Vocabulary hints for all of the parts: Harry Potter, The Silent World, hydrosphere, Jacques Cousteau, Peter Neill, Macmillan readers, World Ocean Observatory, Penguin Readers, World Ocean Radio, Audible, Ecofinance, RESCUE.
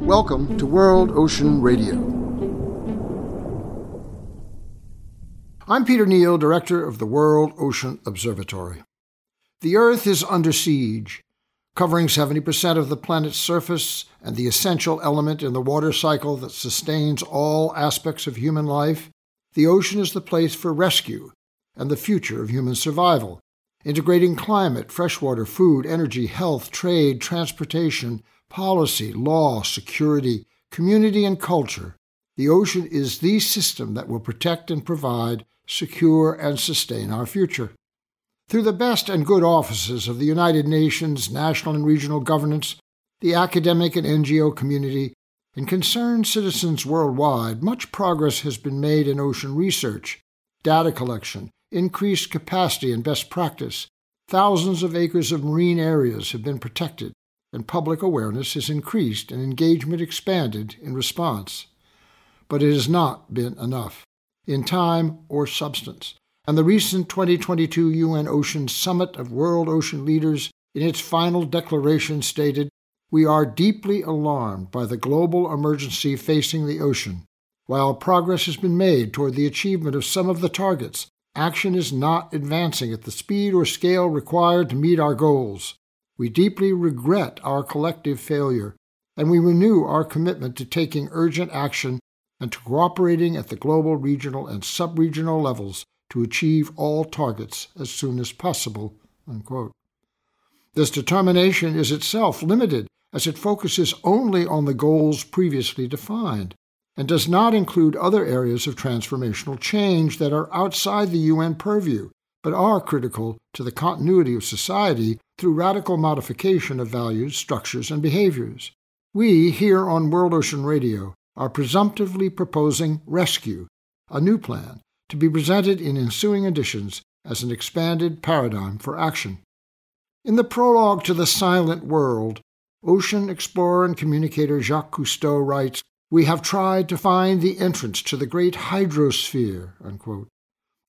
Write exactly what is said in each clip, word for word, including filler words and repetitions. Welcome to World Ocean Radio. I'm Peter Neill, director of the World Ocean Observatory. The Earth is under siege, covering seventy percent of the planet's surface and the essential element in the water cycle that sustains all aspects of human life. The ocean is the place for rescue and the future of human survival, integrating climate, freshwater, food, energy, health, trade, transportation, policy, law, security, community, and culture. The ocean is the system that will protect and provide, secure, and sustain our future. Through the best and good offices of the United Nations, national and regional governance, the academic and N G O community, and concerned citizens worldwide, much progress has been made in ocean research, data collection, increased capacity and best practice. Thousands of acres of marine areas have been protected, and public awareness is increased and engagement expanded in response. But it has not been enough, in time or substance. And the recent twenty twenty-two U N Ocean Summit of World Ocean Leaders, in its final declaration, stated, "We are deeply alarmed by the global emergency facing the ocean. While progress has been made toward the achievement of some of the targets, action is not advancing at the speed or scale required to meet our goals. We deeply regret our collective failure, and we renew our commitment to taking urgent action and to cooperating at the global, regional, and subregional levels to achieve all targets as soon as possible." Unquote. This determination is itself limited, as it focuses only on the goals previously defined and does not include other areas of transformational change that are outside the U N purview, but are critical to the continuity of society through radical modification of values, structures, and behaviors. We, here on World Ocean Radio, are presumptively proposing RESCUE, a new plan, to be presented in ensuing editions as an expanded paradigm for action. In the prologue to The Silent World, ocean explorer and communicator Jacques Cousteau writes, "We have tried to find the entrance to the great hydrosphere," unquote,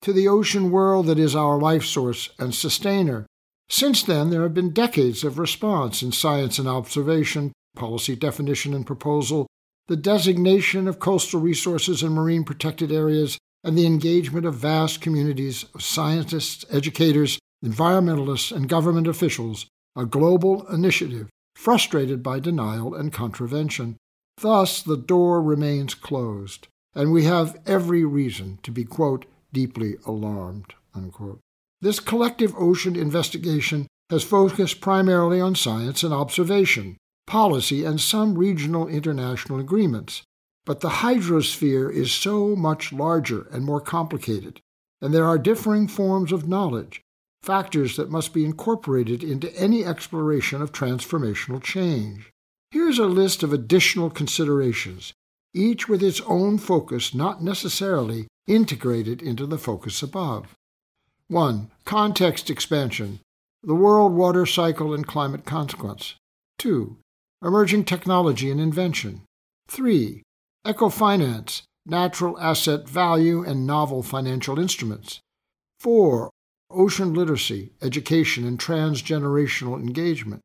to the ocean world that is our life source and sustainer. Since then, there have been decades of response in science and observation, policy definition and proposal, the designation of coastal resources and marine protected areas, and the engagement of vast communities of scientists, educators, environmentalists, and government officials, a global initiative frustrated by denial and contravention. Thus, the door remains closed, and we have every reason to be, quote, deeply alarmed, unquote. This collective ocean investigation has focused primarily on science and observation, policy, and some regional international agreements. But the hydrosphere is so much larger and more complicated, and there are differing forms of knowledge, factors that must be incorporated into any exploration of transformational change. Here's a list of additional considerations, each with its own focus not necessarily integrated into the focus above. one. Context expansion, the world water cycle and climate consequence. two. Emerging technology and invention. three. Ecofinance, natural asset value and novel financial instruments. four. Ocean literacy, education and transgenerational engagement.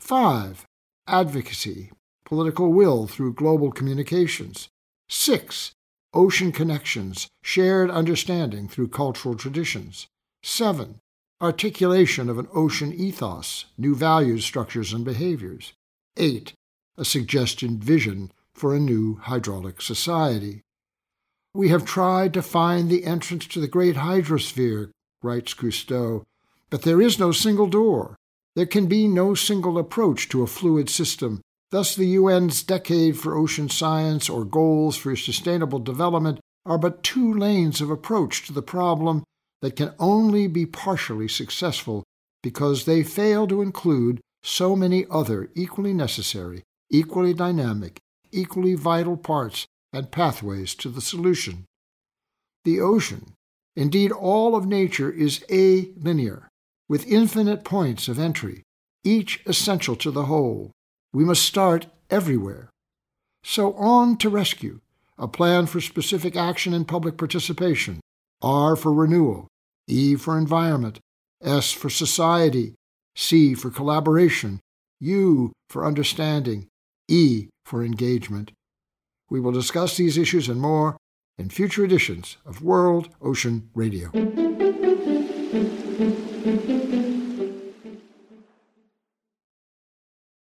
five. Advocacy, political will through global communications. six. Ocean connections, shared understanding through cultural traditions. seven. Articulation of an ocean ethos, new values, structures, and behaviors. eight. A suggestion vision for a new hydraulic society. "We have tried to find the entrance to the great hydrosphere," writes Cousteau, "but there is no single door. There can be no single approach to a fluid system. Thus, the U N's Decade for Ocean Science or Goals for Sustainable Development are but two lanes of approach to the problem that can only be partially successful because they fail to include so many other equally necessary, equally dynamic, equally vital parts and pathways to the solution." The ocean, indeed all of nature, is alinear, with infinite points of entry, each essential to the whole. We must start everywhere. So on to RESCUE, a plan for specific action and public participation, R for renewal, E for environment, S for society, C for collaboration, U for understanding, E for engagement. We will discuss these issues and more in future editions of World Ocean Radio.